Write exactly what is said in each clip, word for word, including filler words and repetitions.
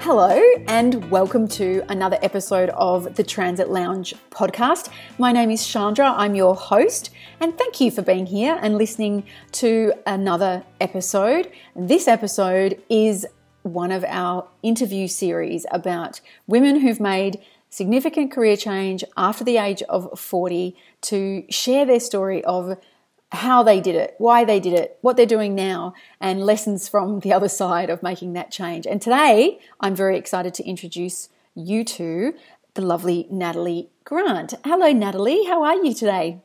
Hello and welcome to another episode of the Transit Lounge podcast. My name is Chandra, I'm your host, and thank you for being here and listening to another episode. This episode is one of our interview series about women who've made significant career change after the age of forty to share their story of how they did it, why they did it, what they're doing now, and lessons from the other side of making that change. And today, I'm very excited to introduce you to the lovely Natalie Grant. Hello, Natalie. How are you today?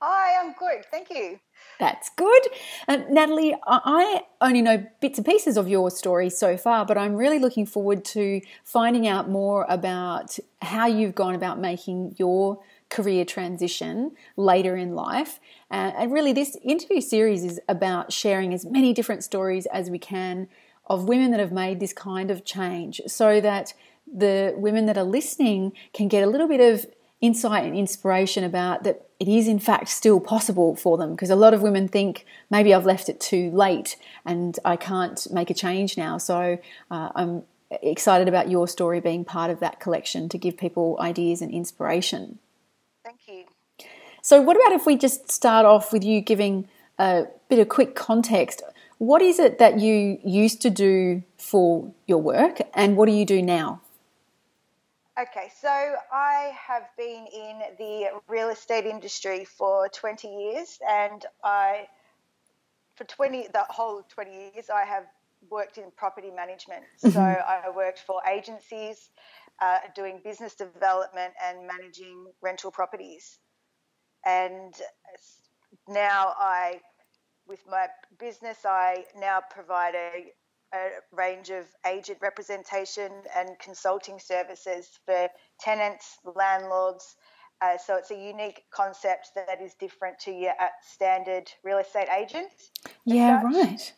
Hi, I'm good. Thank you. That's good. Uh, Natalie, I only know bits and pieces of your story so far, but I'm really looking forward to finding out more about how you've gone about making your career transition later in life. Uh, and really, this interview series is about sharing as many different stories as we can of women that have made this kind of change so that the women that are listening can get a little bit of insight and inspiration about that it is in fact still possible for them, because a lot of women think maybe I've left it too late and I can't make a change now. So uh, I'm excited about your story being part of that collection to give people ideas and inspiration. Thank you. So what about if we just start off with you giving a bit of quick context? What is it that you used to do for your work and what do you do now? Okay, so I have been in the real estate industry for twenty years, and I, for twenty, the whole twenty years, I have worked in property management. So I worked for agencies uh, doing business development and managing rental properties. And now I, with my business, I now provide a a range of agent representation and consulting services for tenants, landlords. Uh, so it's a unique concept that is different to your standard real estate agent. Yeah, right.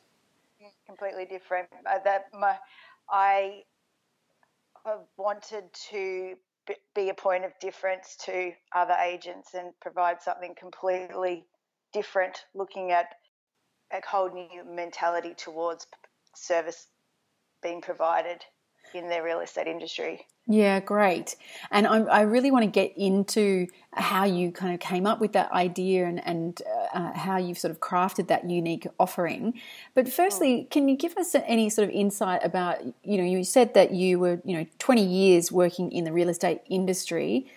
Completely different. Uh, that my, I wanted to be a point of difference to other agents and provide something completely different, looking at a whole new mentality towards service being provided in the real estate industry. Yeah, great. And I'm, I really want to get into how you kind of came up with that idea and, and uh, how you've sort of crafted that unique offering. But firstly, can you give us any sort of insight about, you know, you said that you were, you know, twenty years working in the real estate industry.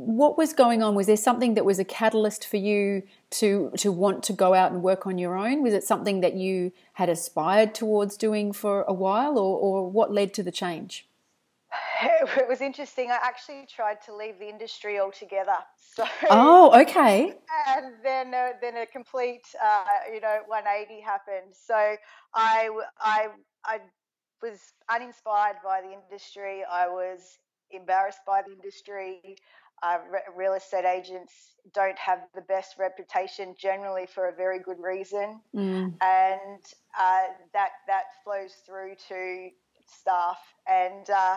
What was going on? Was there something that was a catalyst for you to to want to go out and work on your own? Was it something that you had aspired towards doing for a while, or, or what led to the change? It was interesting. I actually tried to leave the industry altogether. So, oh, okay. And then, uh, then a complete, uh, you know, one eighty happened. So I, I, I was uninspired by the industry. I was embarrassed by the industry. Uh, real estate agents don't have the best reputation generally for a very good reason, mm. and uh, that that flows through to staff, and uh,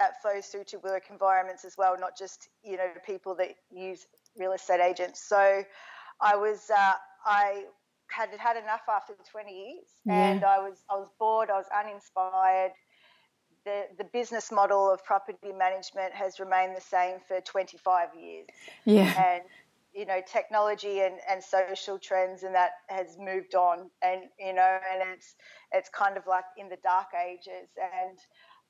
that flows through to work environments as well, not just, you know, people that use real estate agents. So I was uh, I had had enough after twenty years, yeah. and I was I was bored. I was uninspired. The, the business model of property management has remained the same for twenty-five years. Yeah. And, you know, technology and, and social trends and that has moved on, and, you know, and it's it's kind of like in the dark ages, and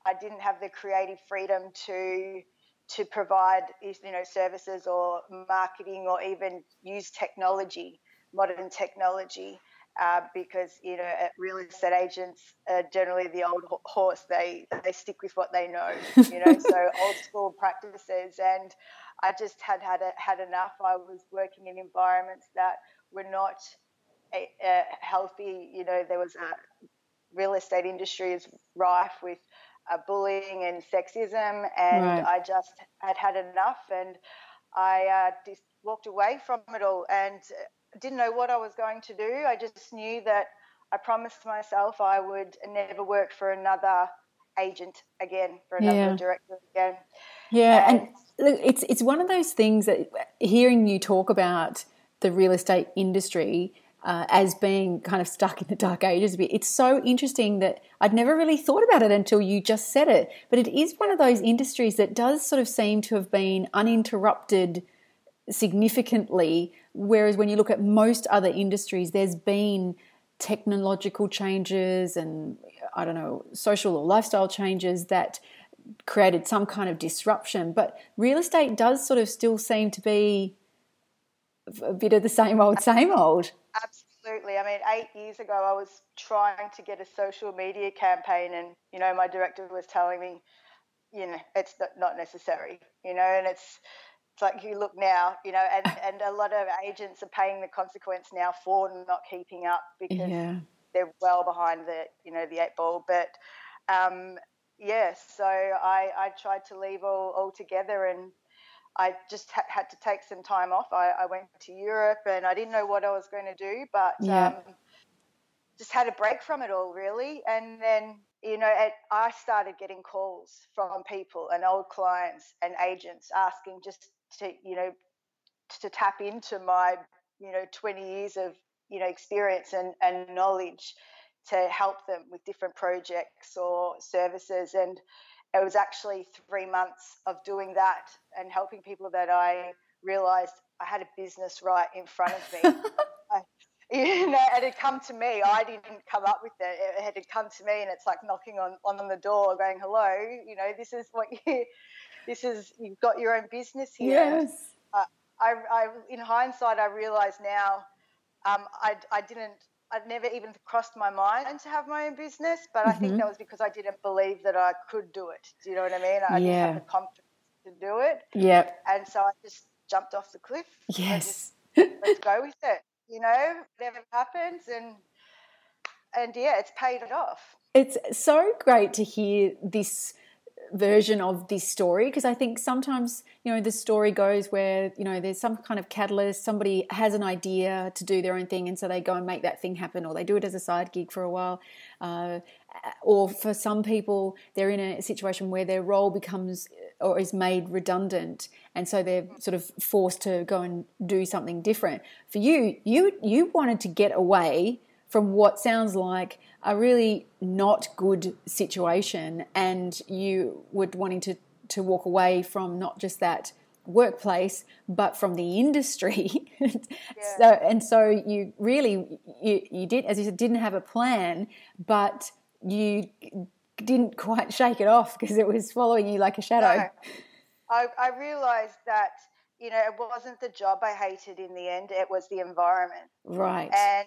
I didn't have the creative freedom to to provide, you know, services or marketing or even use technology, modern technology. Uh, because, you know, real estate agents are generally the old horse. They they stick with what they know, you know, so old school practices. And I just had had a, had enough. I was working in environments that were not a, a healthy. You know, there was a real estate industry is rife with uh, bullying and sexism, and right. I just had had enough, and I uh, just walked away from it all and didn't know what I was going to do. I just knew that I promised myself I would never work for another agent again, for another yeah. director again. Yeah, and, and look, it's it's one of those things that hearing you talk about the real estate industry uh, as being kind of stuck in the dark ages a bit, it's so interesting that I'd never really thought about it until you just said it. But it is one of those industries that does sort of seem to have been uninterrupted significantly, whereas when you look at most other industries, there's been technological changes and, I don't know, social or lifestyle changes that created some kind of disruption. But real estate does sort of still seem to be a bit of the same old, same old. Absolutely. I mean, eight years ago I was trying to get a social media campaign and, you know, my director was telling me, you know, it's not necessary, you know, and it's it's like you look now, you know, and, and a lot of agents are paying the consequence now for not keeping up because yeah. they're well behind the, you know, the eight ball. But, um, yeah, so I, I tried to leave all, all together, and I just ha- had to take some time off. I, I went to Europe and I didn't know what I was going to do, but yeah. um, just had a break from it all, really. And then, you know, it, I started getting calls from people and old clients and agents asking just to, you know, to tap into my, you know, twenty years of, you know, experience and, and knowledge to help them with different projects or services. And it was actually three months of doing that and helping people that I realised I had a business right in front of me. I, you know, it had come to me. I didn't come up with it. It had come to me, and it's like knocking on, on the door going, hello, you know, this is what you – this is – you've got your own business here. Yes. Uh, I, I, in hindsight, I realise now um, I, I didn't – I'd never even crossed my mind to have my own business, but I mm-hmm. think that was because I didn't believe that I could do it. Do you know what I mean? I yeah. didn't have the confidence to do it. Yeah. And so I just jumped off the cliff. Yes. Just, let's go with it. You know, whatever happens, and and yeah, it's paid it off. It's so great to hear this version of this story, because I think sometimes, you know, the story goes where, you know, there's some kind of catalyst, somebody has an idea to do their own thing, and so they go and make that thing happen, or they do it as a side gig for a while, uh, or for some people they're in a situation where their role becomes or is made redundant, and so they're sort of forced to go and do something different. For you, you you wanted to get away from what sounds like a really not good situation, and you were wanting to, to walk away from not just that workplace but from the industry. Yeah. So and so you really you, you did, as you said, didn't have a plan, but you didn't quite shake it off because it was following you like a shadow. No. I, I realised that, you know, it wasn't the job I hated in the end, it was the environment. Right. And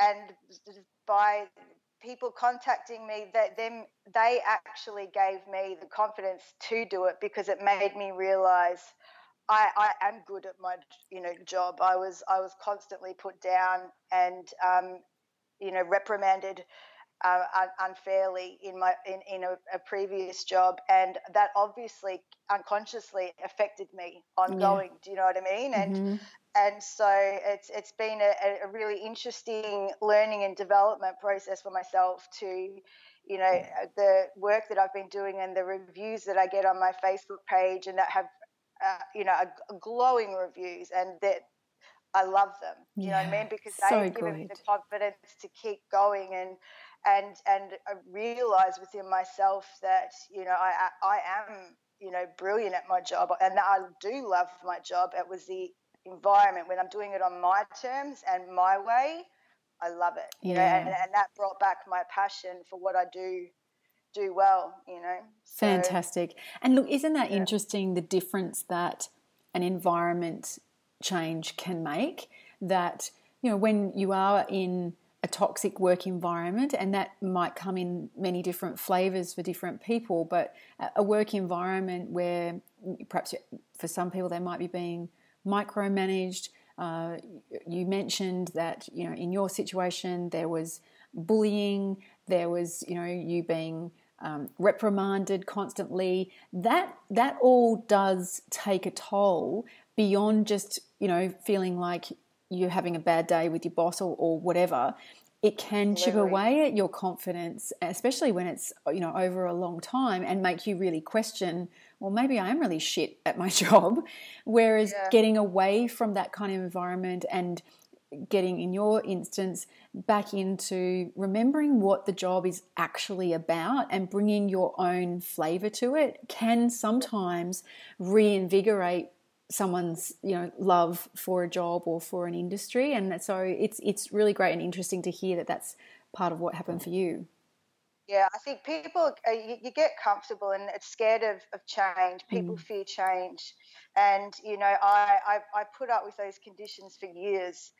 And by people contacting me, that them they actually gave me the confidence to do it, because it made me realise I, I am good at my, you know, job. I was I was constantly put down and um, you know, reprimanded uh, unfairly in my in, in a, a previous job, and that obviously unconsciously affected me ongoing. Yeah. Do you know what I mean? And mm-hmm. And so it's it's been a, a really interesting learning and development process for myself to, you know, the work that I've been doing and the reviews that I get on my Facebook page, and that have, uh, you know, a, a glowing reviews, and that I love them. You yeah, know what I mean? Because so they've given me the confidence to keep going, and and and I realise within myself that, you know, I I am, you know, brilliant at my job, and that I do love my job. It was the environment, when I'm doing it on my terms and my way, I love it. Yeah. You know, and, and that brought back my passion for what I do do well, you know. So, fantastic. And look, isn't that yeah. interesting, the difference that an environment change can make? That, you know, when you are in a toxic work environment, and that might come in many different flavors for different people, but a work environment where perhaps for some people they might be being micromanaged. Uh, you mentioned that, you know, in your situation there was bullying, there was, you know, you being um, reprimanded constantly. That that all does take a toll beyond just, you know, feeling like you're having a bad day with your boss or, or whatever. It can chip away at your confidence, especially when it's, you know, over a long time, and make you really question, well, maybe I am really shit at my job. Whereas yeah. getting away from that kind of environment and getting, in your instance, back into remembering what the job is actually about and bringing your own flavor to it can sometimes reinvigorate someone's, you know, love for a job or for an industry. And so it's it's really great and interesting to hear that that's part of what happened for you. Yeah, I think people, uh, you, you get comfortable and it's scared of, of change. People mm. fear change. And, you know, I, I, I put up with those conditions for years.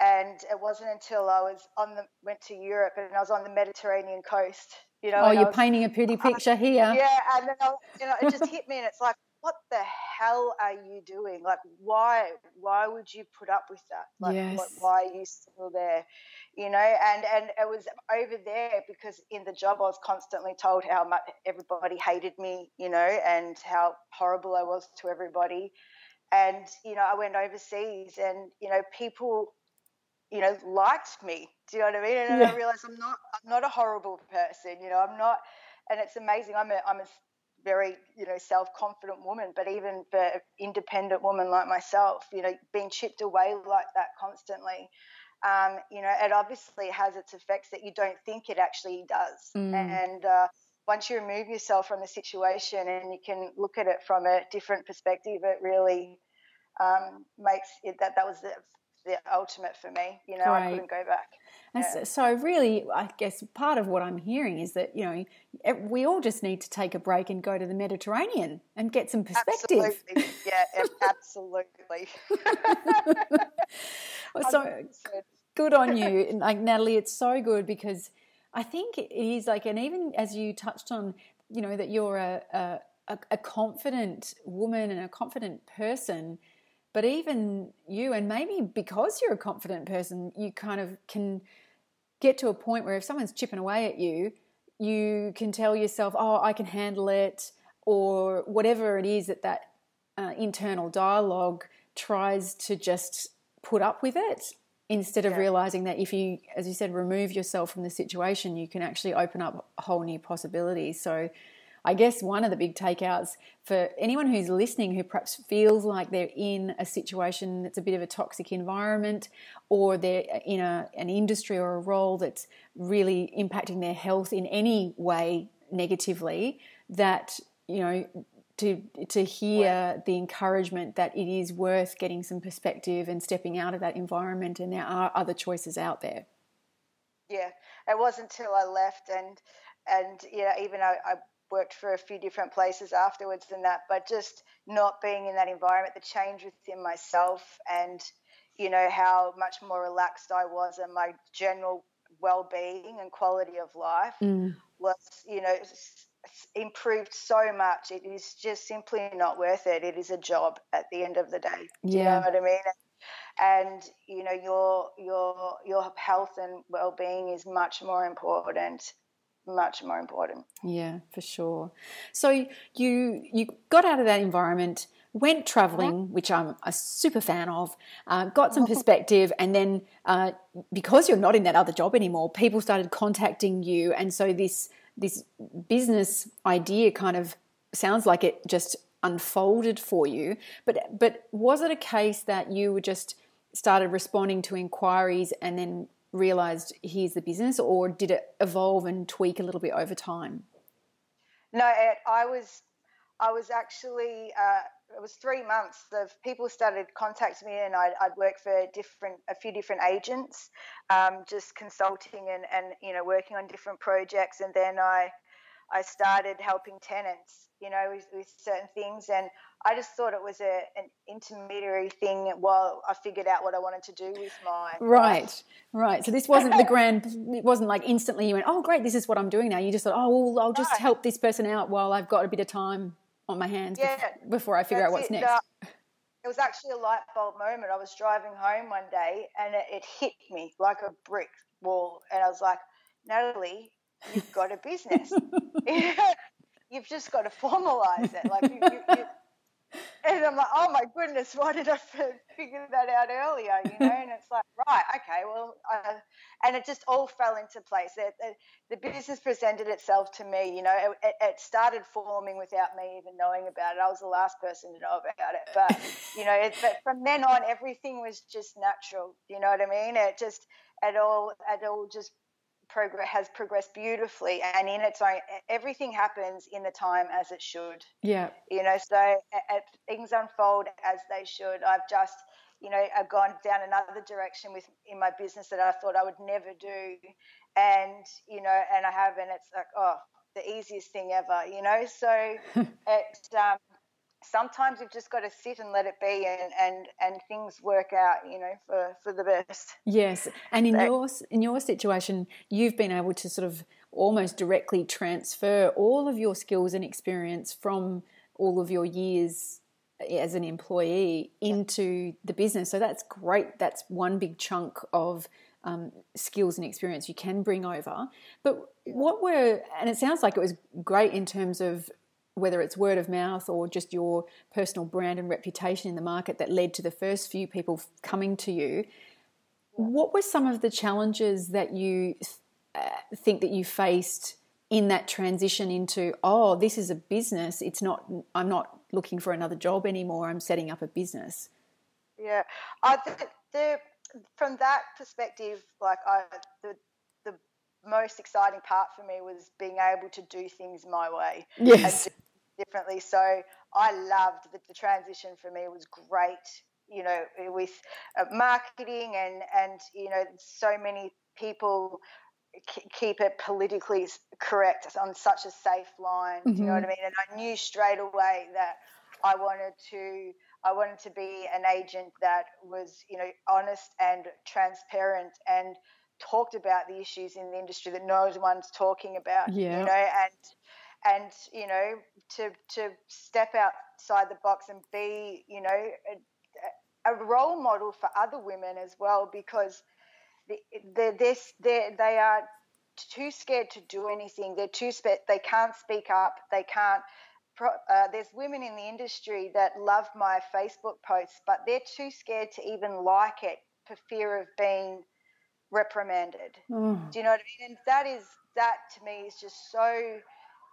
And it wasn't until I was on the, went to Europe and I was on the Mediterranean coast, you know. Oh, you're was, painting a pretty picture I, here. Yeah, and then I, you know, it just hit me and it's like, what the hell are you doing? Like, why why would you put up with that? Like, yes. what, why are you still there? You know, and, and it was over there because in the job I was constantly told how much everybody hated me, you know, and how horrible I was to everybody. And, you know, I went overseas and, you know, people, you know, liked me. Do you know what I mean? And yeah. I realised I'm not, I'm not a horrible person, you know, I'm not. And it's amazing. I'm a, I'm a, very, you know, self-confident woman, but even for an independent woman like myself, you know, being chipped away like that constantly, um, you know, it obviously has its effects that you don't think it actually does. Mm. And uh, once you remove yourself from the situation and you can look at it from a different perspective, it really um, makes it that that was the, the ultimate for me. You know, right. I couldn't go back. Yeah. So really, I guess part of what I'm hearing is that, you know, we all just need to take a break and go to the Mediterranean and get some perspective. Absolutely. Yeah, absolutely. So good on you. Like, Natalie, it's so good because I think it is like, and even as you touched on, you know, that you're a, a, a confident woman and a confident person. But even you, and maybe because you're a confident person, you kind of can get to a point where if someone's chipping away at you, you can tell yourself, oh, I can handle it, or whatever it is that that uh, internal dialogue tries to just put up with it, instead of yeah. realizing that if you, as you said, remove yourself from the situation, you can actually open up a whole new possibility. So I guess one of the big takeouts for anyone who's listening who perhaps feels like they're in a situation that's a bit of a toxic environment, or they're in a, an industry or a role that's really impacting their health in any way negatively, that, you know, to to hear the encouragement that it is worth getting some perspective and stepping out of that environment, and there are other choices out there. Yeah, it wasn't until I left and, and you know, even I, I worked for a few different places afterwards than that, but just not being in that environment, the change within myself and, you know, how much more relaxed I was and my general well-being and quality of life mm. was, you know, improved so much. It is just simply not worth it. It is a job at the end of the day. Do yeah. you know what I mean? And, you know, your your your health and well-being is much more important. Much more important. Yeah, for sure. So you you got out of that environment, went travelling, which I'm a super fan of, uh, got some perspective, and then uh, because you're not in that other job anymore, people started contacting you, and so this this business idea kind of sounds like it just unfolded for you. But but was it a case that you were just started responding to inquiries and then realised here's the business, or did it evolve and tweak a little bit over time? No, it, I was I was actually, uh, it was three months of people started contacting me, and I'd, I'd worked for different, a few different agents, um, just consulting and, and, you know, working on different projects. And then I I started helping tenants, you know, with, with certain things. And I just thought it was a, an intermediary thing while I figured out what I wanted to do with my right, life. Right. So this wasn't the grand, it wasn't like instantly you went, oh, great, this is what I'm doing now. You just thought, oh, well, I'll just no. help this person out while I've got a bit of time on my hands yeah, before, before I figure out what's it. next. No, it was actually a light bulb moment. I was driving home one day and it, it hit me like a brick wall, and I was like, Natalie, you've got a business. You've just got to formalize it. Like, you, you, you, and I'm like, oh my goodness, why did I figure that out earlier? You know, and it's like, right, okay, well, uh, and it just all fell into place. It, it, the business presented itself to me. You know, it, it started forming without me even knowing about it. I was the last person to know about it, but you know, it, but from then on, everything was just natural. You know what I mean? It just, it all, it all just. Progress has progressed beautifully, and in its own, everything happens in the time as it should. Yeah, you know, so at, at, things unfold as they should. I've just, you know, I've gone down another direction with in my business that I thought I would never do, and you know, and I have, and it's like, oh, the easiest thing ever, you know. So it um, sometimes you've just got to sit and let it be, and, and, and things work out, you know, for, for the best. Yes, and in so. your in your situation, you've been able to sort of almost directly transfer all of your skills and experience from all of your years as an employee into the business. So that's great. That's one big chunk of um, skills and experience you can bring over. But what were, and it sounds like it was great in terms of whether it's word of mouth or just your personal brand and reputation in the market that led to the first few people coming to you, what were some of the challenges that you uh, think that you faced in that transition into, oh, this is a business, it's not, I'm not looking for another job anymore, I'm setting up a business? Yeah, I think the, from that perspective, like I, the, the most exciting part for me was being able to do things my way. Yes. And differently. So I loved that the transition for me was great, you know, with marketing and, and you know, so many people k- keep it politically correct on such a safe line, mm-hmm. you know what I mean? And I knew straight away that I wanted to I wanted to be an agent that was, you know, honest and transparent and talked about the issues in the industry that no one's talking about, yeah. you know, and and you know to to step outside the box and be, you know, a, a role model for other women as well, because the, the, this, they they are too scared to do anything. They're too spe- they can't speak up. They can't. Uh, there's women in the industry that love my Facebook posts, but they're too scared to even like it for fear of being reprimanded. Mm. Do you know what I mean? And that is, that to me is just so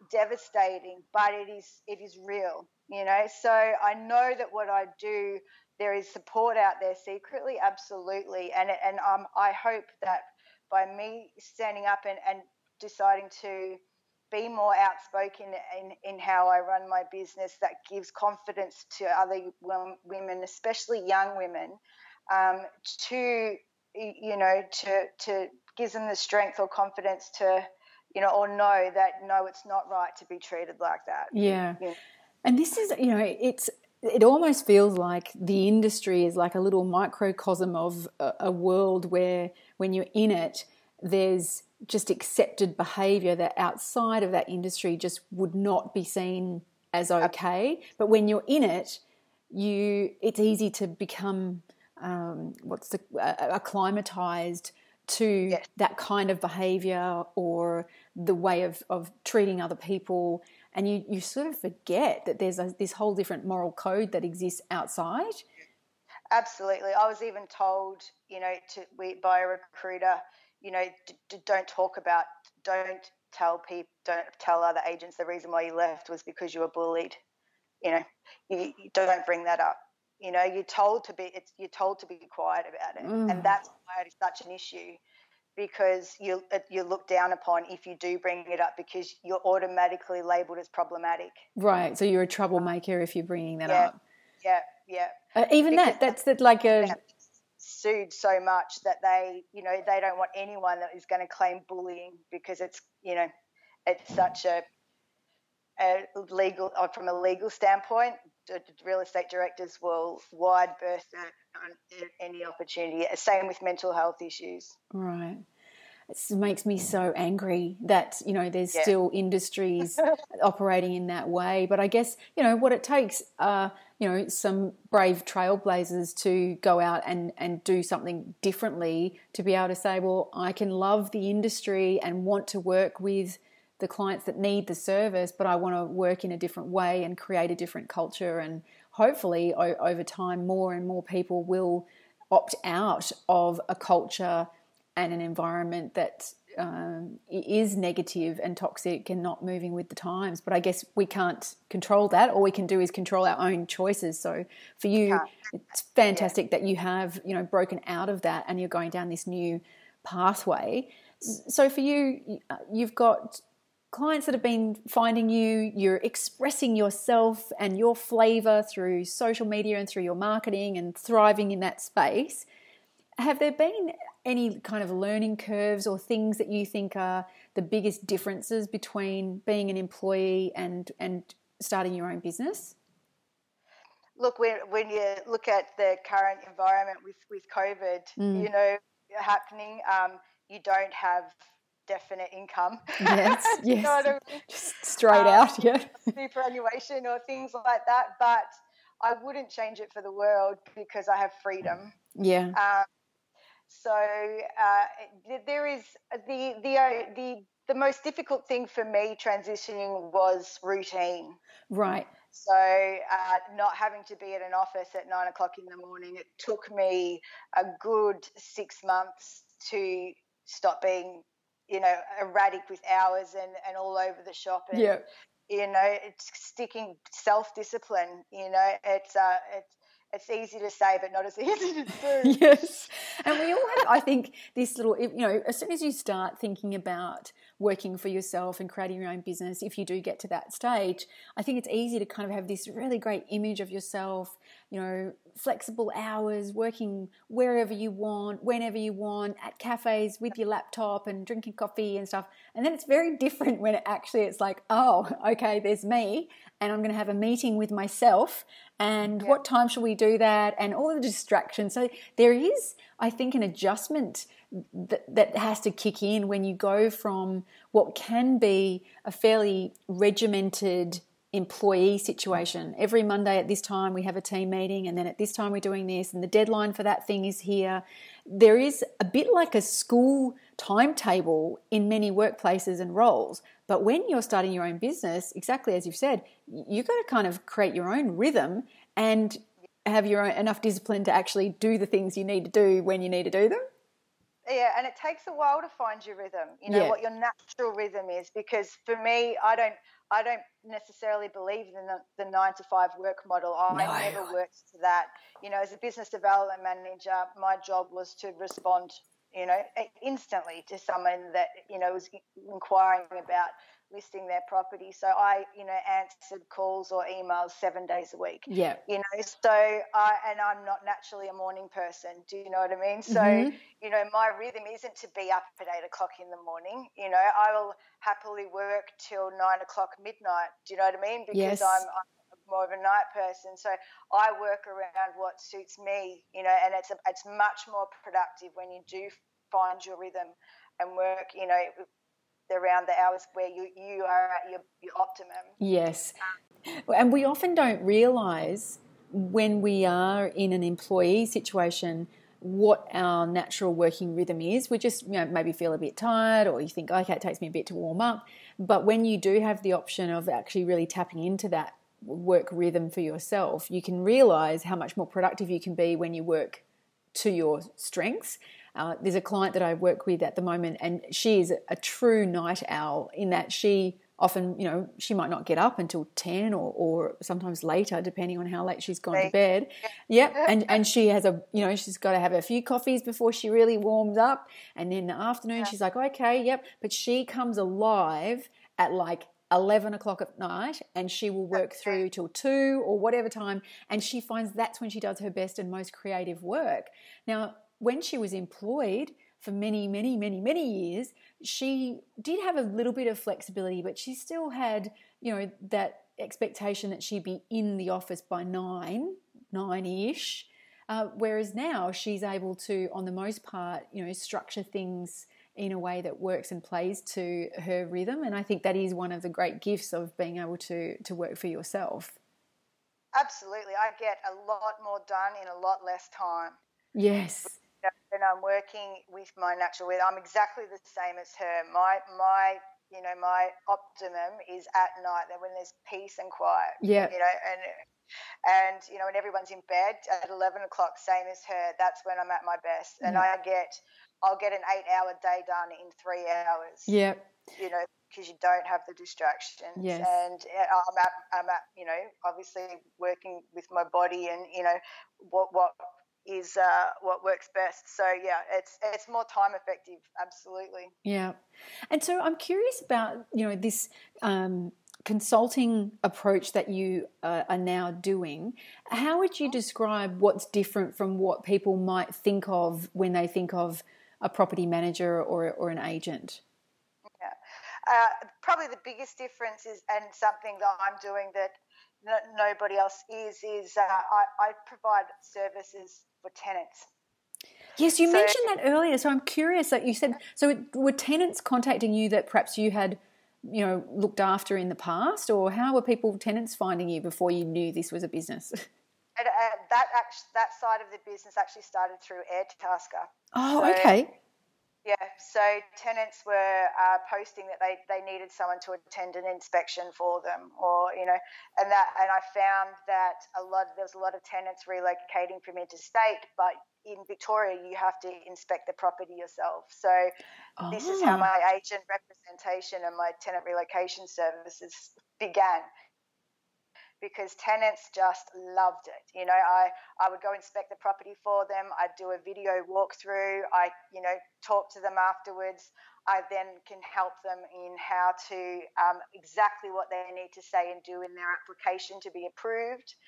devastating, but it is it is real, you know. So I know that what I do, there is support out there secretly, absolutely, and and um, I hope that by me standing up and, and deciding to be more outspoken in, in how I run my business, that gives confidence to other women, especially young women, um, to you know, to to gives them the strength or confidence to, you know, or know that, no, it's not right to be treated like that. Yeah. yeah. And this is, you know, it's it almost feels like the industry is like a little microcosm of a, a world where when you're in it, there's just accepted behaviour that outside of that industry just would not be seen as okay. But when you're in it, you it's easy to become... Um, what's the uh, acclimatized to yes. that kind of behaviour or the way of, of treating other people, and you, you sort of forget that there's a, this whole different moral code that exists outside. Absolutely. I was even told, you know, to we, by a recruiter, you know, d- d- don't talk about, don't tell people, don't tell other agents the reason why you left was because you were bullied. You know, you, you don't bring that up. You know, you're told to be it's, you're told to be quiet about it, mm. and that's why it's such an issue, because you you're looked down upon if you do bring it up, because you're automatically labelled as problematic. Right, so you're a troublemaker if you're bringing that yeah, up. Yeah, yeah. Uh, even because that that's that like a sued so much that they you know they don't want anyone that is going to claim bullying, because it's you know it's such a, a legal from a legal standpoint. Real estate directors will wide berth at any opportunity. Same with mental health issues. Right. It makes me so angry that, you know, there's yeah. still industries operating in that way. But I guess, you know, what it takes are you know, some brave trailblazers to go out and, and do something differently, to be able to say, well, I can love the industry and want to work with the clients that need the service, but I want to work in a different way and create a different culture. And hopefully o- over time, more and more people will opt out of a culture and an environment that um, is negative and toxic and not moving with the times. But I guess we can't control that. All we can do is control our own choices. So for you, yeah. it's fantastic yeah. that you have, you know, broken out of that and you're going down this new pathway. So for you, you've got clients that have been finding you, you're expressing yourself and your flavor through social media and through your marketing and thriving in that space. Have there been any kind of learning curves or things that you think are the biggest differences between being an employee and, and starting your own business? Look, when, when you look at the current environment with, with COVID, mm. you know, happening, um, you don't have definite income. Yes, yes. You know what I mean? Just straight um, out, yeah. Superannuation or things like that. But I wouldn't change it for the world because I have freedom. Yeah. Um, so uh, there is the the uh, the the most difficult thing for me transitioning was routine. Right. So uh, not having to be at an office at nine o'clock in the morning. It took me a good six months to stop being, you know, erratic with hours and, and all over the shop and, yeah. you know, it's sticking self-discipline, you know, it's, uh, it's, it's easy to say, but not as easy to do. Yes. And we all have, I think, this little, you know, as soon as you start thinking about working for yourself and creating your own business, if you do get to that stage, I think it's easy to kind of have this really great image of yourself, you know, flexible hours, working wherever you want, whenever you want, at cafes with your laptop and drinking coffee and stuff. And then it's very different when it actually it's like, oh, okay, there's me and I'm going to have a meeting with myself and yeah. what time shall we do that and all the distractions. So there is, I think, an adjustment that, that has to kick in when you go from what can be a fairly regimented employee situation. Every Monday at this time we have a team meeting and then at this time we're doing this and the deadline for that thing is here. There is a bit like a school timetable in many workplaces and roles. But when you're starting your own business, exactly as you've said, you've got to kind of create your own rhythm and have your own enough discipline to actually do the things you need to do when you need to do them. Yeah, and it takes a while to find your rhythm, you know, yeah. what your natural rhythm is, because for me, I don't I don't necessarily believe in the, the nine to five work model. I no. never worked to that. You know, as a business development manager, my job was to respond, you know, instantly to someone that, you know, was inquiring about listing their property. So I, you know, answered calls or emails seven days a week. Yeah. You know, so I, and I'm not naturally a morning person. Do you know what I mean? So, mm-hmm. you know, my rhythm isn't to be up at eight o'clock in the morning. You know, I will happily work till nine o'clock midnight. Do you know what I mean? Because yes. I'm, I'm more of a night person. So I work around what suits me, you know, and it's, a, it's much more productive when you do find your rhythm and work, you know, around the hours where you, you are at your, your optimum. Yes. And we often don't realise when we are in an employee situation what our natural working rhythm is. We just, you know, maybe feel a bit tired or you think, okay, it takes me a bit to warm up. But when you do have the option of actually really tapping into that work rhythm for yourself, you can realise how much more productive you can be when you work to your strengths. Uh, there's a client that I work with at the moment and she is a true night owl in that she often, you know, she might not get up until ten or, or sometimes later depending on how late she's gone late. to bed. Yep. And, and she has a, you know, she's got to have a few coffees before she really warms up, and then in the afternoon yeah. she's like, okay, yep. But she comes alive at like eleven o'clock at night and she will work through till two or whatever time, and she finds that's when she does her best and most creative work. Now, when she was employed for many, many, many, many years, she did have a little bit of flexibility, but she still had, you know, that expectation that she'd be in the office by nine, nine-ish, uh, whereas now she's able to, on the most part, you know, structure things in a way that works and plays to her rhythm. And I think that is one of the great gifts of being able to to work for yourself. Absolutely. I get a lot more done in a lot less time. Yes. When I'm working with my natural, I'm exactly the same as her. My, my, you know, my optimum is at night, that when there's peace and quiet. Yeah. You know, and and you know, when everyone's in bed at eleven o'clock, same as her. That's when I'm at my best, and yeah. I get, I'll get an eight-hour day done in three hours. Yeah. You know, because you don't have the distractions. Yes. And I'm at, I'm at, you know, obviously working with my body, and you know, what what. is uh, what works best. So, yeah, it's it's more time effective, absolutely. Yeah. And so I'm curious about, you know, this um, consulting approach that you uh, are now doing. How would you describe what's different from what people might think of when they think of a property manager or or an agent? Yeah. Uh, probably the biggest difference is, and something that I'm doing that no, nobody else is, is uh, I, I provide services for tenants. Yes, you so, mentioned that earlier, so I'm curious that you said, so were tenants contacting you that perhaps you had, you know, looked after in the past, or how were people, tenants, finding you before you knew this was a business? And, uh, that actually, that side of the business actually started through Air Tasker. Oh, so, okay. Yeah, so tenants were uh, posting that they, they needed someone to attend an inspection for them, or you know, and that and I found that a lot there was a lot of tenants relocating from interstate, but in Victoria you have to inspect the property yourself. So oh. this is how my agent representation and my tenant relocation services began, because tenants just loved it. You know, I, I would go inspect the property for them. I'd do a video walkthrough. I, you know, talk to them afterwards. I then can help them in how to um, exactly what they need to say and do in their application to be approved.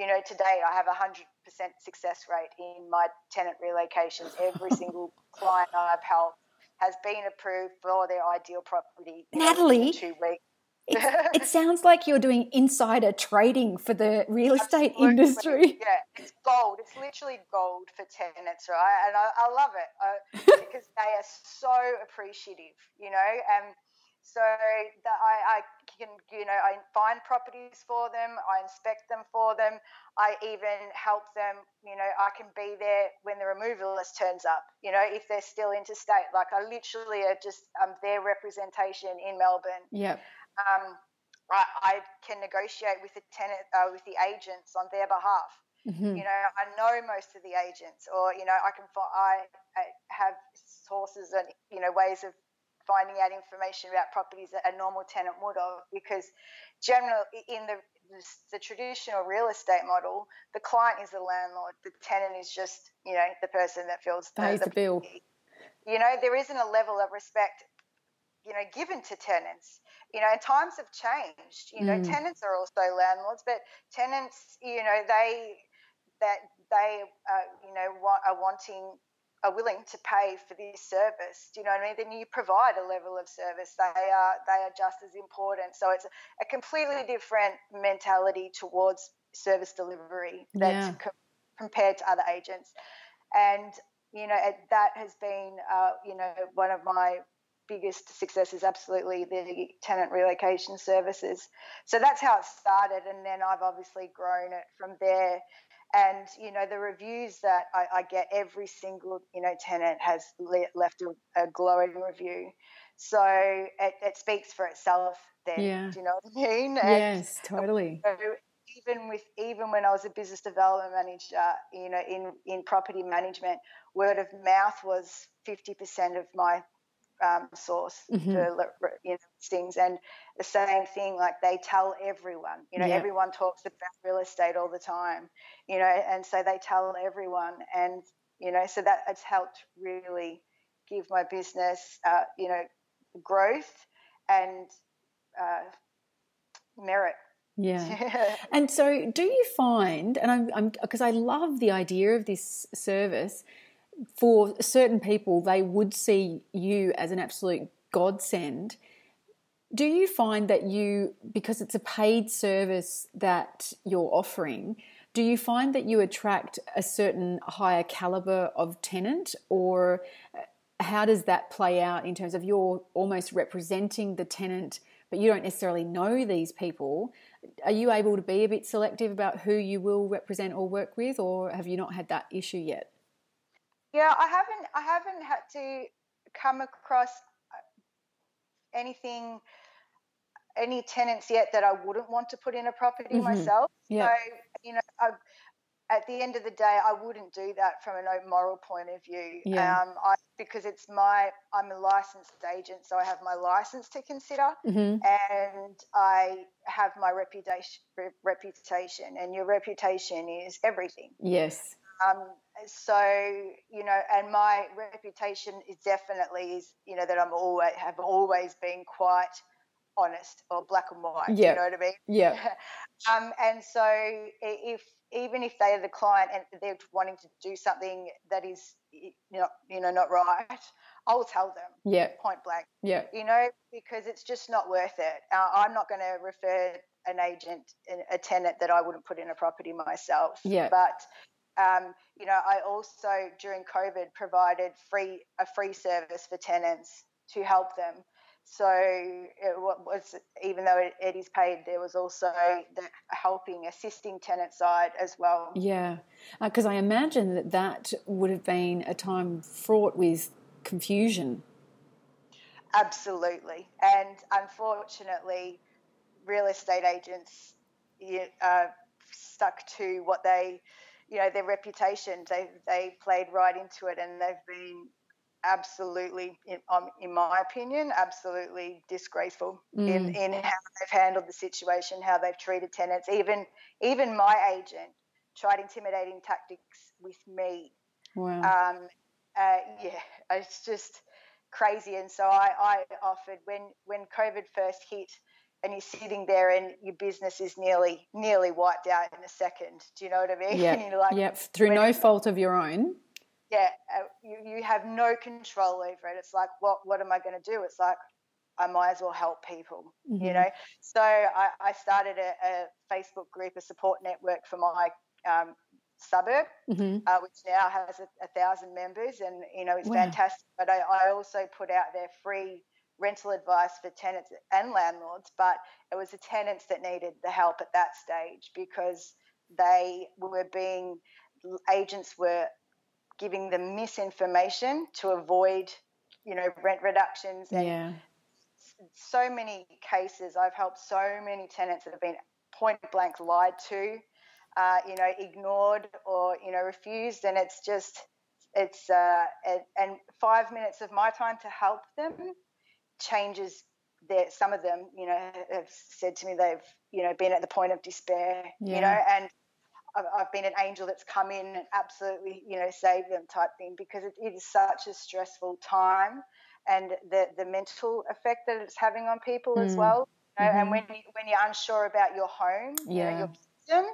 You know, today I have a one hundred percent success rate in my tenant relocations. Every single client I've helped has been approved for their ideal property. Natalie. In two weeks. It, it sounds like you're doing insider trading for the real estate Absolutely. industry. Yeah, it's gold. It's literally gold for tenants, right? And I, I love it I, because they are so appreciative, you know. And so that I, I can, you know, I find properties for them. I inspect them for them. I even help them, you know, I can be there when the removalist turns up, you know, if they're still interstate. Like I literally are just um, their representation in Melbourne. Yeah. Um, I, I can negotiate with the tenant, uh, with the agents on their behalf. Mm-hmm. You know, I know most of the agents, or you know, I can I, I have sources and you know ways of finding out information about properties that a normal tenant would have, because generally in the the traditional real estate model, the client is the landlord, the tenant is just you know the person that fills pays the, the bill. You know, there isn't a level of respect you know given to tenants. You know, times have changed. You know, mm. tenants are also landlords, but tenants, you know, they that they, uh, you know, want, are wanting, are willing to pay for this service. Do you know what I mean? Then you provide a level of service. They are they are just as important. So it's a completely different mentality towards service delivery that's yeah. com- compared to other agents, and you know that has been, uh, you know, one of my biggest success is absolutely the tenant relocation services. So that's how it started, and then I've obviously grown it from there. And you know the reviews that I, I get, every single you know tenant has le- left a, a glowing review. So it, it speaks for itself. Then yeah. do you know what I mean? And yes, totally. So even with even when I was a business development manager, you know in in property management, word of mouth was fifty percent of my Um, source mm-hmm. for you know, things, and the same thing, like they tell everyone, you know yeah. everyone talks about real estate all the time, you know and so they tell everyone, and you know so that it's helped really give my business uh, you know growth and uh, merit. Yeah. And so do you find, and I'm, I'm because I love the idea of this service, for certain people, they would see you as an absolute godsend. Do you find that you, because it's a paid service that you're offering, do you find that you attract a certain higher caliber of tenant, or how does that play out in terms of you're almost representing the tenant, but you don't necessarily know these people, are you able to be a bit selective about who you will represent or work with, or have you not had that issue yet? Yeah, I haven't. I haven't had to come across anything, any tenants yet that I wouldn't want to put in a property mm-hmm. myself. Yeah. So, you know, I, at the end of the day, I wouldn't do that from a moral point of view. Yeah. Um, I, because it's my, I'm a licensed agent, so I have my license to consider, mm-hmm. and I have my reputation. Reputation, and your reputation is everything. Yes. Um. So, you know, and my reputation is definitely is, you know, that I'm always have always been quite honest or black and white. Yeah. You know what I mean? Yeah. um. And so if. Even if they are the client and they're wanting to do something that is, you know, you know, not right, I'll tell them. Yeah. Point blank. Yeah. You know, because it's just not worth it. Uh, I'm not going to refer an agent, a tenant that I wouldn't put in a property myself. Yeah. But, um, you know, I also during COVID provided free a free service for tenants to help them. So it was, even though it is paid, there was also the helping, assisting tenant side as well. Yeah, because uh, I imagine that that would have been a time fraught with confusion. Absolutely. And unfortunately, real estate agents uh, stuck to what they, you know, their reputation. They, they played right into it, and they've been... absolutely, in, um, in my opinion, absolutely disgraceful mm. in, in how they've handled the situation, how they've treated tenants. Even even my agent tried intimidating tactics with me. Wow. Um, uh, yeah, it's just crazy. And so I, I offered, when, when COVID first hit and you're sitting there and your business is nearly nearly wiped out in a second, do you know what I mean? Yeah, like, yep. Through no fault of your own. Yeah, you, you have no control over it. It's like, what what am I going to do? It's like, I might as well help people, mm-hmm. you know. So I, I started a, a Facebook group, a support network for my um, suburb, mm-hmm. uh, which now has a, a thousand members, and, you know, it's wow. fantastic. But I, I also put out there free rental advice for tenants and landlords, but it was the tenants that needed the help at that stage, because they were being – agents were – giving them misinformation to avoid, you know, rent reductions. And yeah. so many cases, I've helped so many tenants that have been point blank lied to, uh, you know, ignored or, you know, refused. And it's just, it's, uh, it, and five minutes of my time to help them changes their, some of them, you know, have said to me they've, you know, been at the point of despair, yeah. you know, and I've been an angel that's come in and absolutely, you know, saved them type thing, because it is such a stressful time, and the, the mental effect that it's having on people mm. as well. You know, mm-hmm. And when, you, when you're unsure about your home, yeah. you know, your system,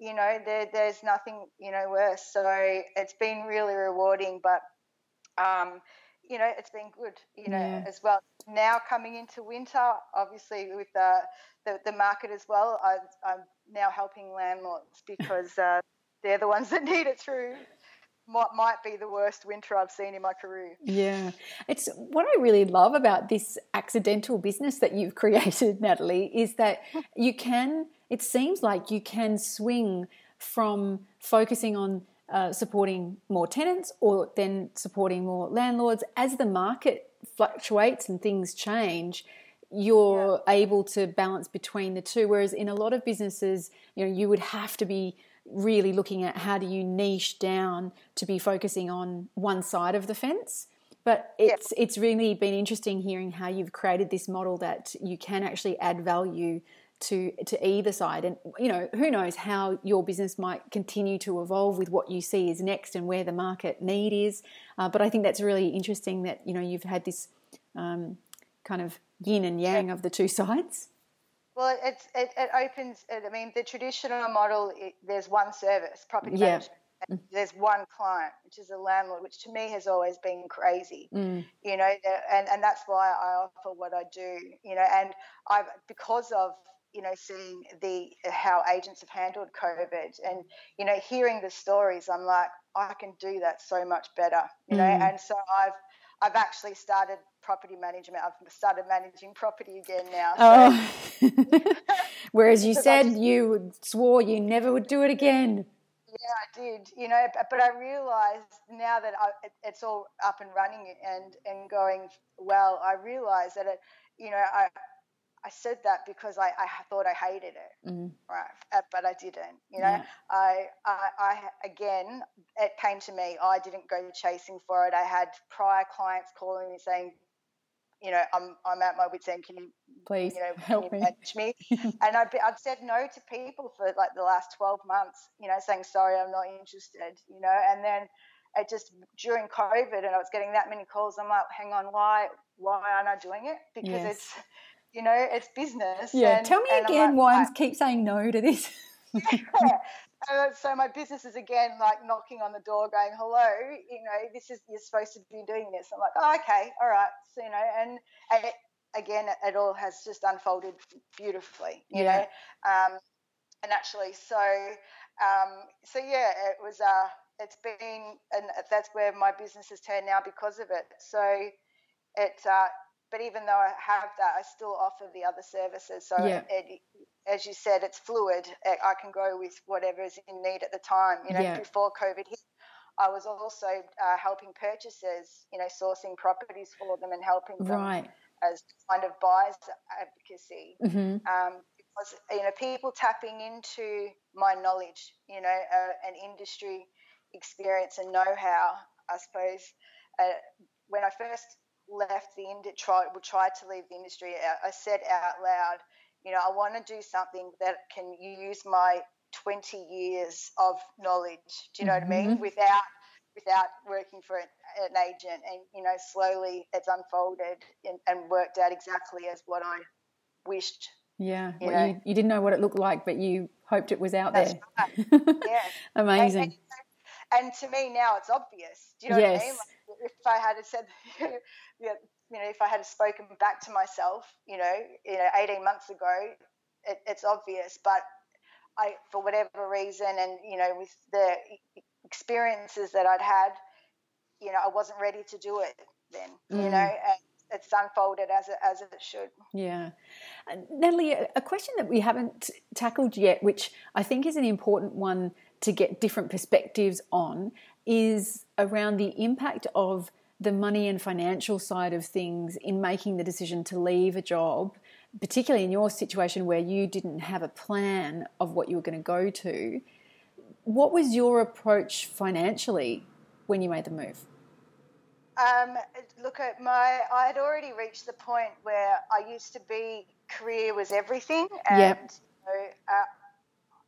you know, there, there's nothing, you know, worse. So it's been really rewarding, but, um, you know, it's been good, you know, yeah. as well. Now coming into winter, obviously with the, the, the market as well, I, I'm now helping landlords, because uh, they're the ones that need it through what might be the worst winter I've seen in my career. Yeah. It's what I really love about this accidental business that you've created, Natalie, is that you can, it seems like you can swing from focusing on uh, supporting more tenants or then supporting more landlords as the market fluctuates and things change. You're yeah. able to balance between the two, whereas in a lot of businesses, you know, you would have to be really looking at how do you niche down to be focusing on one side of the fence. But it's yeah. it's really been interesting hearing how you've created this model that you can actually add value to to either side, and, you know, who knows how your business might continue to evolve with what you see is next and where the market need is. Uh, but I think that's really interesting that, you know, you've had this um, kind of yin and yang of the two sides. Well, it's it, it opens. I mean, the traditional model, it, there's one service, property yeah. management. And there's one client, which is a landlord, which to me has always been crazy. Mm. You know, and and that's why I offer what I do. You know, and I've because of you know seeing the how agents have handled COVID, and, you know, hearing the stories, I'm like, I can do that so much better. You mm. know, and so I've. I've actually started property management. I've started managing property again now. So. Oh. Whereas you said just, you swore you never would do it again. Yeah, I did. You know, but, but I realised now that I, it, it's all up and running and, and going well. I realised that it, you know, I I said that because I, I thought I hated it, mm. right? But I didn't. You know, yeah. I, I I again, it came to me. I didn't go chasing for it. I had prior clients calling me saying, you know, I'm I'm at my wit's end. Can you please, you know, help can you manage me? me? And I'd, be, I'd said no to people for like the last twelve months, you know, saying, sorry, I'm not interested, you know. And then it just during COVID and I was getting that many calls, I'm like, hang on, why, why aren't I doing it? Because yes. it's, you know, it's business. Yeah, and, tell me and again like, why I keep saying no to this. Yeah. So my business is again like knocking on the door going, hello, you know, this is, you're supposed to be doing this. I'm like, oh, okay, all right. So, you know, and it, again, it all has just unfolded beautifully, you yeah. know. Um, and actually, so, um, so yeah, it was, uh, it's been, and that's where my business has turned now because of it. So it, uh, but even though I have that, I still offer the other services. So yeah. it, it as you said, it's fluid. I can go with whatever is in need at the time. You know, yeah. before COVID hit, I was also uh, helping purchasers, you know, sourcing properties for them and helping them right. as kind of buyer's advocacy. Mm-hmm. Um, because, you know, people tapping into my knowledge, you know, uh, an industry experience and know-how, I suppose. Uh, when I first left the industry, tried, tried to leave the industry, I said out loud, you know, I want to do something that can use my twenty years of knowledge, do you know mm-hmm. what I mean, without without working for an, an agent. And, you know, slowly it's unfolded and, and worked out exactly as what I wished. Yeah, you, well, you, you didn't know what it looked like, but you hoped it was out That's there. Right. Yeah. Amazing. And, and, and to me now it's obvious, do you know yes. what I mean? Like if I had said, yeah. you know, if I had spoken back to myself, you know, you know, eighteen months ago, it, it's obvious. But I, for whatever reason, and you know, with the experiences that I'd had, you know, I wasn't ready to do it then. Mm. You know, and it's unfolded as it, as it should. Yeah, and Natalie, a question that we haven't tackled yet, which I think is an important one to get different perspectives on, is around the impact of the money and financial side of things in making the decision to leave a job, particularly in your situation where you didn't have a plan of what you were going to go to. What was your approach financially when you made the move? Um, look, at my, I had already reached the point where I used to be, career was everything. And yep. so, uh,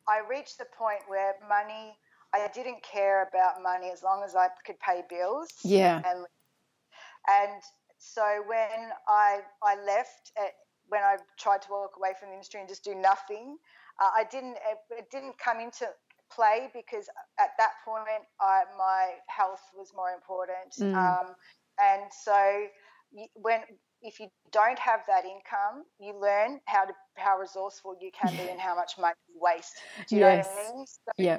I reached the point where money, I didn't care about money as long as I could pay bills. Yeah. And, and so when I I left, at, when I tried to walk away from the industry and just do nothing, uh, I didn't. It, it didn't come into play because at that point, I, my health was more important. Mm. Um, and so when if you don't have that income, you learn how to how resourceful you can be and how much money you waste. Do you yes. know what I mean? So, yeah.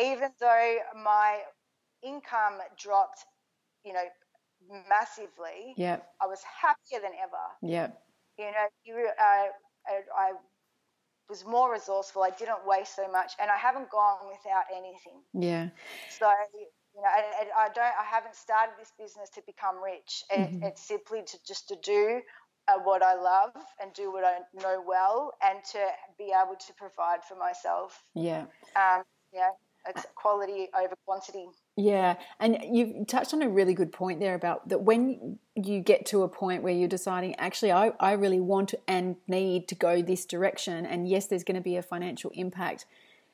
Even though my income dropped, you know, massively, yeah, I was happier than ever. Yeah, you know, you, uh, I was more resourceful. I didn't waste so much, and I haven't gone without anything. Yeah. So you know, I, I don't. I haven't started this business to become rich. It, mm-hmm. It's simply to just to do uh, what I love and do what I know well, and to be able to provide for myself. Yeah. Um. Yeah. It's quality over quantity. Yeah, and you touched on a really good point there about that when you get to a point where you're deciding, actually, I, I really want and need to go this direction, and yes, there's going to be a financial impact,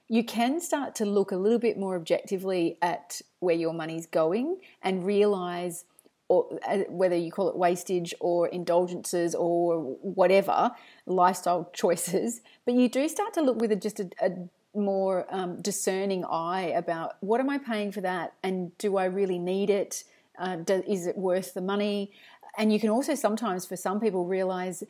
you can start to look a little bit more objectively at where your money's going and realise, or whether you call it wastage or indulgences or whatever, lifestyle choices, but you do start to look with just a, a more um, discerning eye about what am I paying for that and do I really need it? Uh, do, is it worth the money? And you can also sometimes for some people realise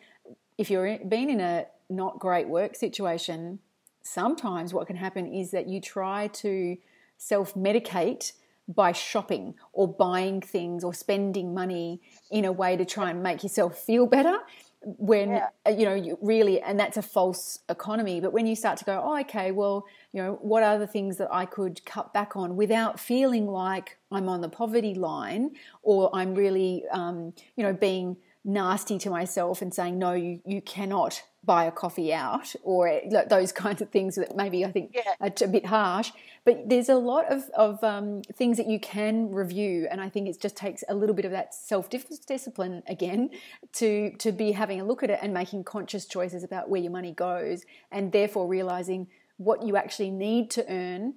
if you're in, been in a not great work situation, sometimes what can happen is that you try to self-medicate by shopping or buying things or spending money in a way to try and make yourself feel better when, yeah. you know, you really, and that's a false economy. But when you start to go, oh, okay, well, you know, what are the things that I could cut back on without feeling like I'm on the poverty line or I'm really, um, you know, being nasty to myself and saying, no, you, you cannot buy a coffee out, or like those kinds of things that maybe I think yeah. are a bit harsh. But there's a lot of, of um, things that you can review, and I think it just takes a little bit of that self-discipline again to, to be having a look at it and making conscious choices about where your money goes, and therefore realising what you actually need to earn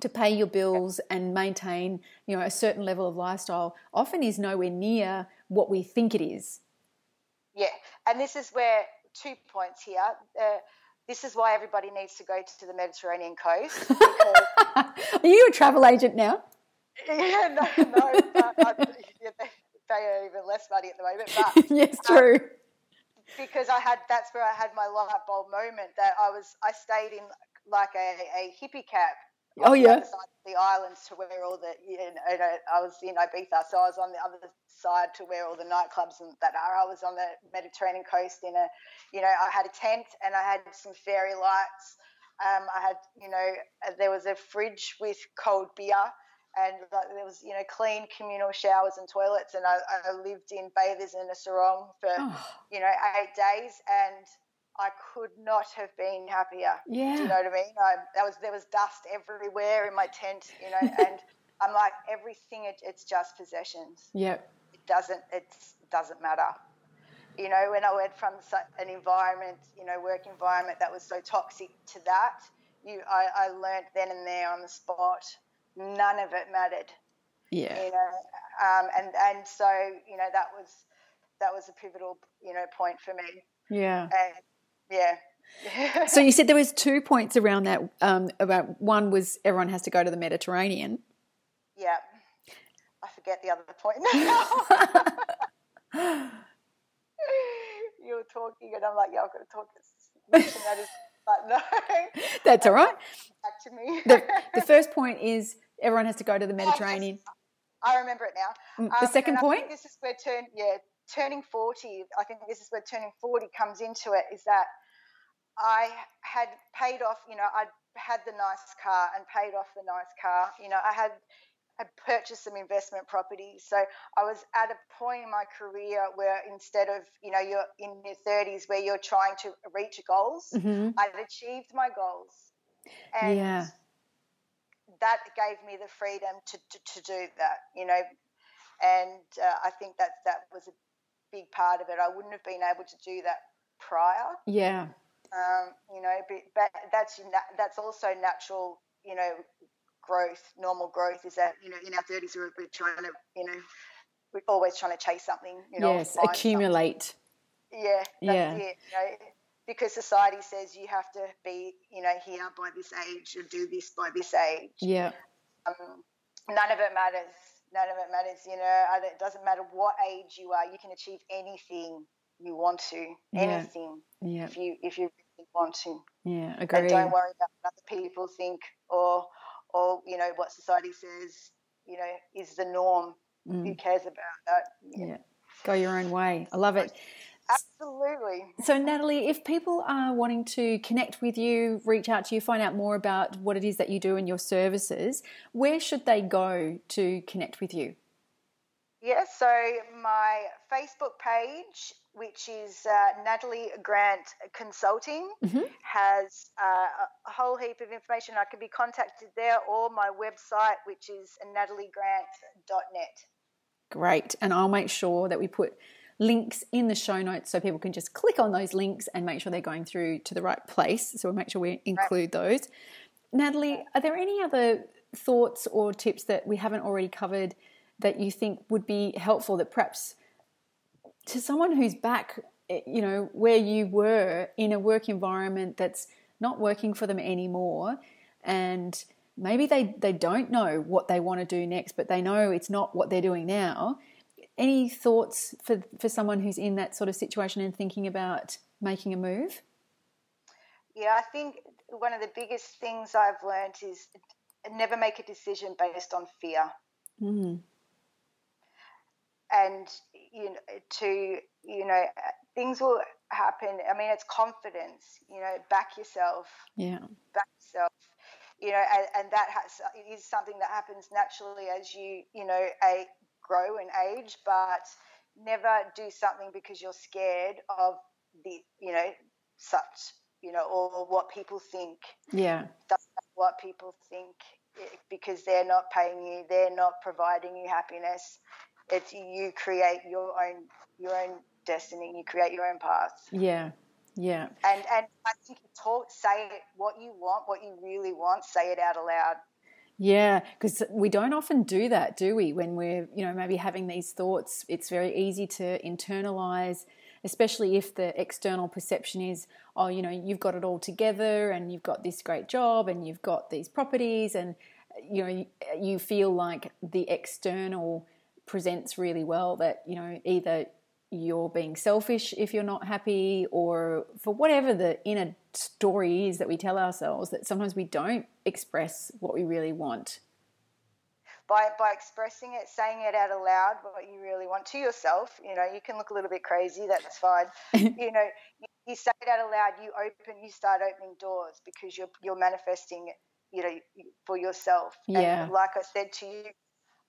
to pay your bills and maintain, you know, a certain level of lifestyle often is nowhere near what we think it is. Yeah, and this is where two points here. Uh, this is why everybody needs to go to the Mediterranean coast. Because... Are you a travel agent now? Yeah, no, no. But I, yeah, they, they are even less money at the moment. But, yes, true. Um, because I had that's where I had my light bulb moment that I was I stayed in like a, a hippie camp. Oh yeah, the other side of the islands to where all the you know I was in Ibiza, so I was on the other side to where all the nightclubs and that are. I was on the Mediterranean coast in a, you know, I had a tent and I had some fairy lights. Um, I had you know there was a fridge with cold beer and there was you know clean communal showers and toilets, and I, I lived in bathers in a sarong for oh. you know eight days and. I could not have been happier. Yeah. Do you know what I mean? I, that was there was dust everywhere in my tent, you know, and I'm like everything. It, it's just possessions. Yep. It doesn't. It doesn't matter. You know, when I went from an environment, you know, work environment that was so toxic to that, you, I, I learned then and there on the spot, none of it mattered. Yeah. You know, um, and and so you know that was that was a pivotal you know point for me. Yeah. And, yeah. So you said there was two points around that. Um, about one was everyone has to go to the Mediterranean. Yeah, I forget the other point now. You were talking, and I'm like, yeah, I've got to talk. This that is, but no, that's all right. Back to me. the, the first point is everyone has to go to the Mediterranean. I remember it now. The um, second point. This is where turn. Yeah. Turning forty, I think this is where turning forty comes into it, is that I had paid off, you know, I had the nice car and paid off the nice car. You know, I had, had purchased some investment property. So I was at a point in my career where instead of, you know, you're in your thirties where you're trying to reach goals, mm-hmm. I'd achieved my goals. And yeah. that gave me the freedom to, to, to do that, you know. And uh, I think that that was a big part of it. I wouldn't have been able to do that prior. Yeah. Um, you know, but, but that's that's also natural, you know, growth, normal growth is that, you know, in our thirties we're trying to, you know, we're always trying to chase something. You know, yes, accumulate. Something. Yeah. That's yeah. it, you know, because society says you have to be, you know, here by this age or do this by this age. Yeah. Um, none of it matters. None of it matters, you know. It doesn't matter what age you are. You can achieve anything you want to, anything yeah. Yeah. if you if you really want to. Yeah, agree. And don't worry about what other people think or or you know what society says. You know, is the norm. Mm. Who cares about that? Yeah. yeah, go your own way. I love it. Absolutely. So, Natalie, if people are wanting to connect with you, reach out to you, find out more about what it is that you do and your services, where should they go to connect with you? Yeah, so my Facebook page, which is uh, Natalie Grant Consulting, mm-hmm. has uh, a whole heap of information. I can be contacted there, or my website, which is natalie grant dot net. Great, and I'll make sure that we put links in the show notes so people can just click on those links and make sure they're going through to the right place. So we'll make sure we include those. Natalie, are there any other thoughts or tips that we haven't already covered that you think would be helpful, that perhaps to someone who's back, you know, where you were in a work environment that's not working for them anymore, and maybe they, they don't know what they want to do next, but they know it's not what they're doing now. Any thoughts for, for someone who's in that sort of situation and thinking about making a move? Yeah, I think one of the biggest things I've learned is and never make a decision based on fear. Mm. And, you know, to, you know, things will happen. I mean, it's confidence, you know, back yourself. Yeah. Back yourself. You know, and, and that has, it is something that happens naturally as you, you know, a, grow and age, but never do something because you're scared of the, you know, such, you know, or what people think. Yeah. That's what people think, because they're not paying you, they're not providing you happiness. It's you create your own your own destiny, you create your own path. Yeah, yeah. And and I think talk, say it, what you want, what you really want, say it out aloud. Yeah, because we don't often do that, do we? When we're, you know, maybe having these thoughts, it's very easy to internalize, especially if the external perception is, oh, you know, you've got it all together and you've got this great job and you've got these properties, and, you know, you feel like the external presents really well that, you know, either you're being selfish if you're not happy, or for whatever the inner story is that we tell ourselves, that sometimes we don't express what we really want. By by expressing it, saying it out aloud, what you really want to yourself, you know, you can look a little bit crazy, that's fine. You know, you, you say it out aloud, you open, you start opening doors because you're you're manifesting, you know, for yourself. Yeah. And like I said to you,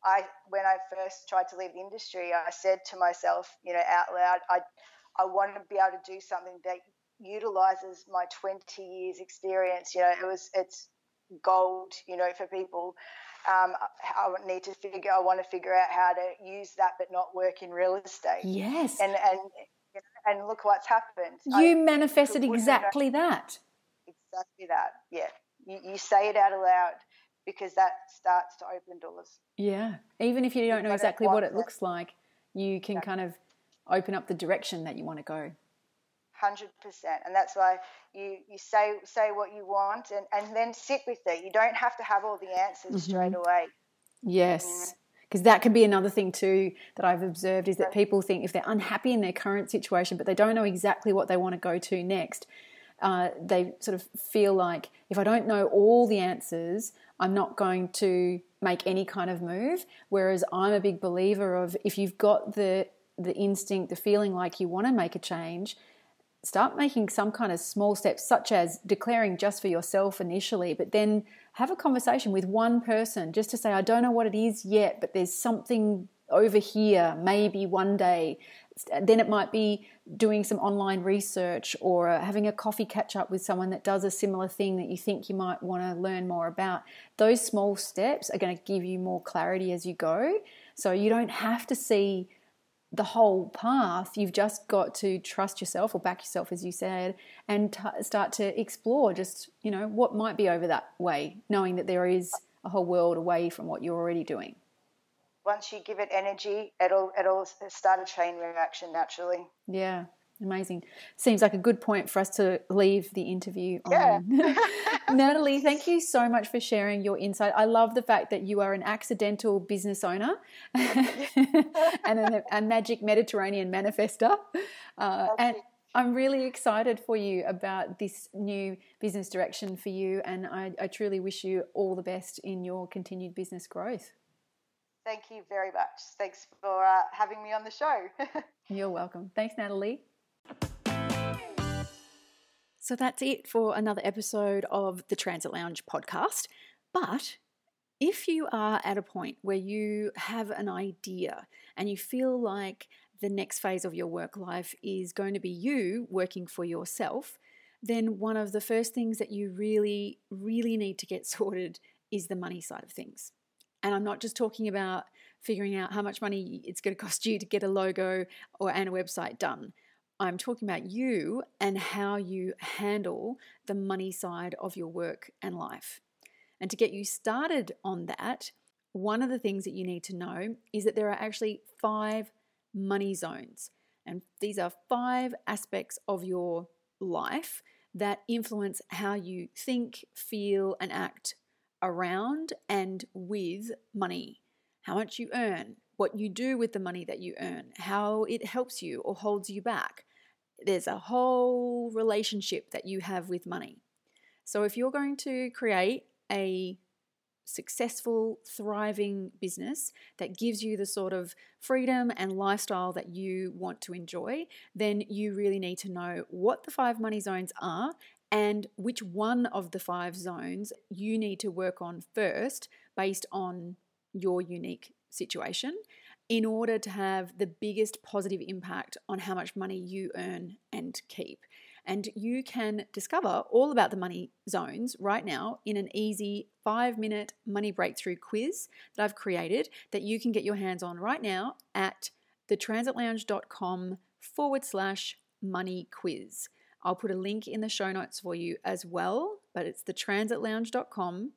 I, when I first tried to leave the industry, I said to myself, you know, out loud, I, I want to be able to do something that utilizes my twenty years experience. You know, it was, it's gold, you know, for people. Um, I need to figure, I want to figure out how to use that, but not work in real estate. Yes. And, and, you know, and look what's happened. You I, manifested exactly that. Exactly that. Yeah. You, you say it out aloud, because that starts to open doors. Yeah. Even if you don't know exactly what it looks like, you can kind of open up the direction that you want to go. one hundred percent. And that's why you, you say say what you want, and, and then sit with it. You don't have to have all the answers mm-hmm. straight away. Yes. Because mm-hmm. that can be another thing too that I've observed, is that people think if they're unhappy in their current situation but they don't know exactly what they want to go to next, uh, they sort of feel like, if I don't know all the answers, I'm not going to make any kind of move. Whereas I'm a big believer of, if you've got the the instinct, the feeling like you want to make a change, start making some kind of small steps, such as declaring just for yourself initially, but then have a conversation with one person just to say, I don't know what it is yet, but there's something over here, maybe one day. Then it might be doing some online research, or having a coffee catch up with someone that does a similar thing that you think you might want to learn more about. Those small steps are going to give you more clarity as you go. So you don't have to see the whole path. You've just got to trust yourself, or back yourself, as you said, and t- start to explore just, you know, what might be over that way, knowing that there is a whole world away from what you're already doing. Once you give it energy, it'll it'll start a chain reaction naturally. Yeah, amazing. Seems like a good point for us to leave the interview on. Yeah. Natalie, thank you so much for sharing your insight. I love the fact that you are an accidental business owner and a, a magic Mediterranean manifestor. Uh, and I'm really excited for you about this new business direction for you, and I, I truly wish you all the best in your continued business growth. Thank you very much. Thanks for uh, having me on the show. You're welcome. Thanks, Natalie. So that's it for another episode of the Transit Lounge podcast. But if you are at a point where you have an idea and you feel like the next phase of your work life is going to be you working for yourself, then one of the first things that you really, really need to get sorted is the money side of things. And I'm not just talking about figuring out how much money it's going to cost you to get a logo or and a website done. I'm talking about you and how you handle the money side of your work and life. And to get you started on that, one of the things that you need to know is that there are actually five money zones. And these are five aspects of your life that influence how you think, feel, and act around and with money. How much you earn, what you do with the money that you earn, how it helps you or holds you back. There's a whole relationship that you have with money. So if you're going to create a successful, thriving business that gives you the sort of freedom and lifestyle that you want to enjoy, then you really need to know what the five money zones are and which one of the five zones you need to work on first based on your unique situation in order to have the biggest positive impact on how much money you earn and keep. And you can discover all about the money zones right now in an easy five-minute money breakthrough quiz that I've created that you can get your hands on right now at thetransitlounge.com forward slash money quiz. I'll put a link in the show notes for you as well, but it's thetransitlounge.com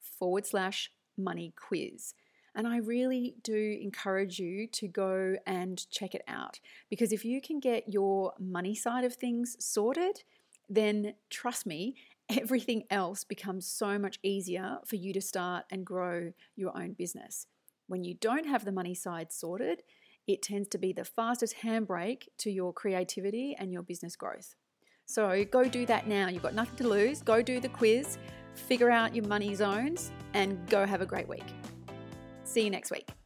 forward slash money quiz. And I really do encourage you to go and check it out, because if you can get your money side of things sorted, then trust me, everything else becomes so much easier for you to start and grow your own business. When you don't have the money side sorted, it tends to be the fastest handbrake to your creativity and your business growth. So go do that now. You've got nothing to lose. Go do the quiz, figure out your money zones, and go have a great week. See you next week.